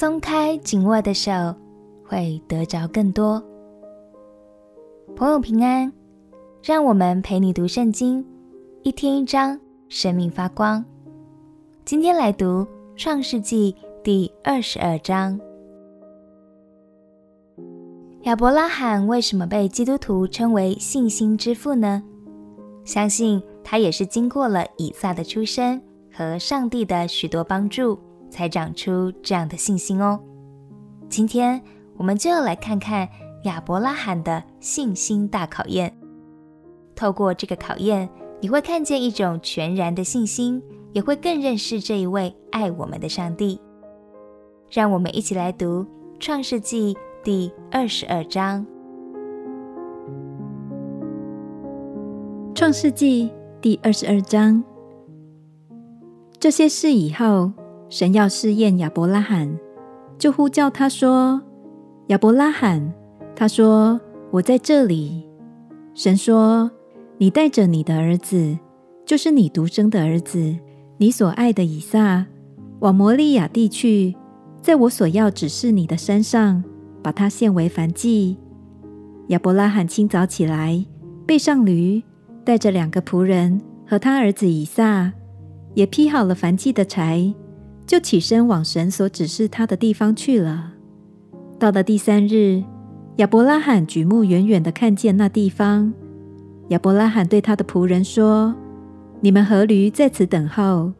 松开紧握的手，会得着更多。朋友平安，让我们陪你读圣经，一天一章，生命发光。今天来读创世纪第22章。亚伯拉罕为什么被基督徒称为信心之父呢？相信他也是经过了以撒的出生和上帝的许多帮助，才长出这样的信心哦。今天我们就要来看看亚伯拉罕的信心大考验。透过这个考验，你会看见一种全然的信心，也会更认识这一位爱我们的上帝。让我们一起来读创世纪第22章。创世纪第22章。这些事以后，神要试验亚伯拉罕，就呼叫他说：亚伯拉罕。他说：我在这里。神说：你带着你的儿子，就是你独生的儿子，你所爱的以撒，往摩利亚地去，在我所要指示你的山上，把他献为燔祭。亚伯拉罕清早起来，背上驴，带着2个仆人和他儿子以撒，也劈好了燔祭的柴，就起身往神所指示他的地方去了。到了第3日，亚伯拉罕举目远远地看见那地方。亚伯拉罕对他的仆人说：你们和驴在此等候，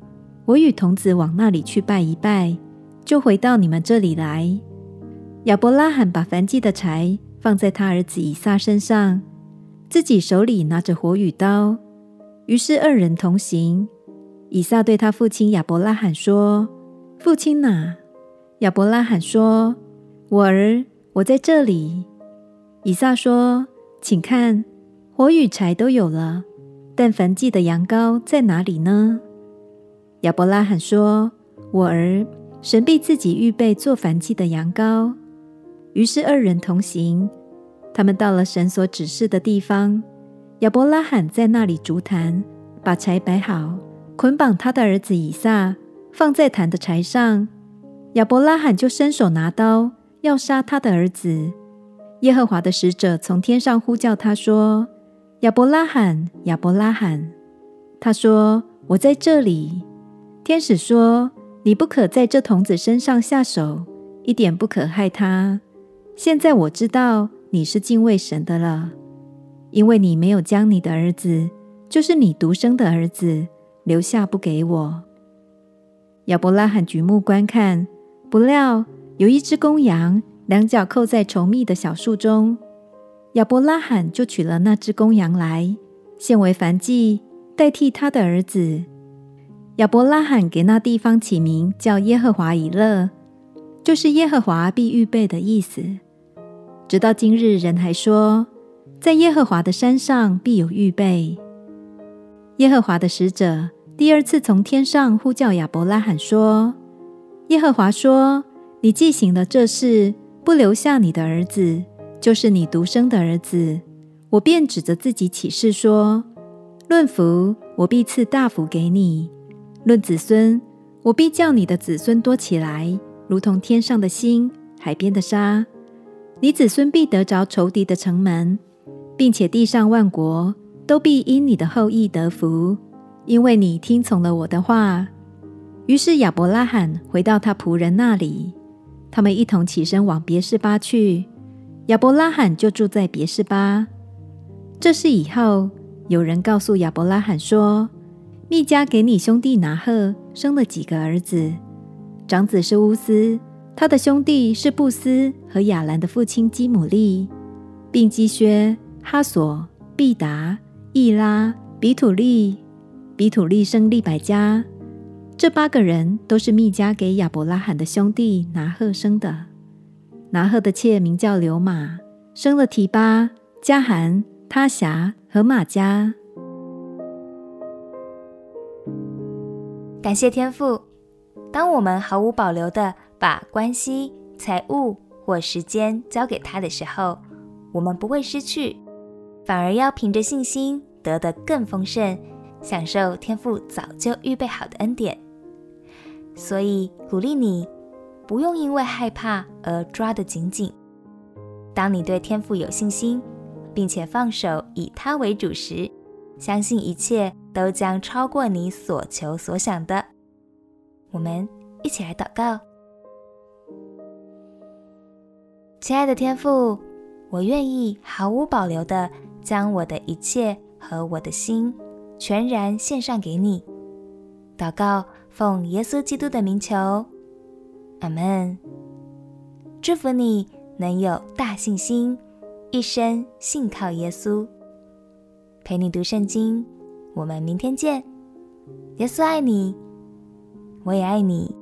我与童子往那里去拜一拜，就回到你们这里来。亚伯拉罕把燔祭的柴放在他儿子以撒身上，自己手里拿着火与刀，于是2人同行。以撒对他父亲亚伯拉罕说：父亲哪？亚伯拉罕说：我儿，我在这里。以撒说：请看，火与柴都有了，但燔祭的羊羔在哪里呢？亚伯拉罕说：我儿，神必自己预备做燔祭的羊羔。于是2人同行，他们到了神所指示的地方。亚伯拉罕在那里筑坛，把柴摆好，捆绑他的儿子以撒，放在坛的柴上。亚伯拉罕就伸手拿刀，要杀他的儿子。耶和华的使者从天上呼叫他说：亚伯拉罕，亚伯拉罕。他说：我在这里。天使说：你不可在这童子身上下手，一点不可害他。现在我知道你是敬畏神的了，因为你没有将你的儿子，就是你独生的儿子，留下不给我。亚伯拉罕举目观看，不料有一只公羊，2脚扣在稠密的小树中。亚伯拉罕就取了那只公羊来，献为燔祭，代替他的儿子。亚伯拉罕给那地方起名叫耶和华以勒，就是耶和华必预备的意思。直到今日，人还说，在耶和华的山上必有预备。耶和华的使者第2次从天上呼叫亚伯拉罕说：耶和华说，你既行了这事，不留下你的儿子，就是你独生的儿子，我便指着自己起誓说：论福，我必赐大福给你；论子孙，我必叫你的子孙多起来，如同天上的星，海边的沙。你子孙必得着仇敌的城门，并且地上万国都必因你的后裔得福，因为你听从了我的话。于是亚伯拉罕回到他仆人那里，他们一同起身往别是巴去。亚伯拉罕就住在别是巴。这事以后，有人告诉亚伯拉罕说：密迦给你兄弟拿赫生了几个儿子，长子是乌斯，他的兄弟是布斯和亚兰的父亲基姆利，并基薛、哈索、毕达、易拉、比土利。比土利生利百加。这8个人都是密迦给亚伯拉罕的兄弟拿赫生的。拿赫的妾名叫流玛，生了提巴、迦寒、他辖和玛迦。感谢天父，当我们毫无保留地把关系、财务或时间交给他的时候，我们不会失去，反而要凭着信心得得更丰盛，享受天父早就预备好的恩典。所以鼓励你，不用因为害怕而抓得紧紧。当你对天父有信心，并且放手以他为主时，相信一切都将超过你所求所想的。我们一起来祷告。亲爱的天父，我愿意毫无保留地将我的一切和我的心全然献上给你。祷告奉耶稣基督的名求，阿们。祝福你能有大信心，一生信靠耶稣。陪你读圣经，我们明天见。耶稣爱你，我也爱你。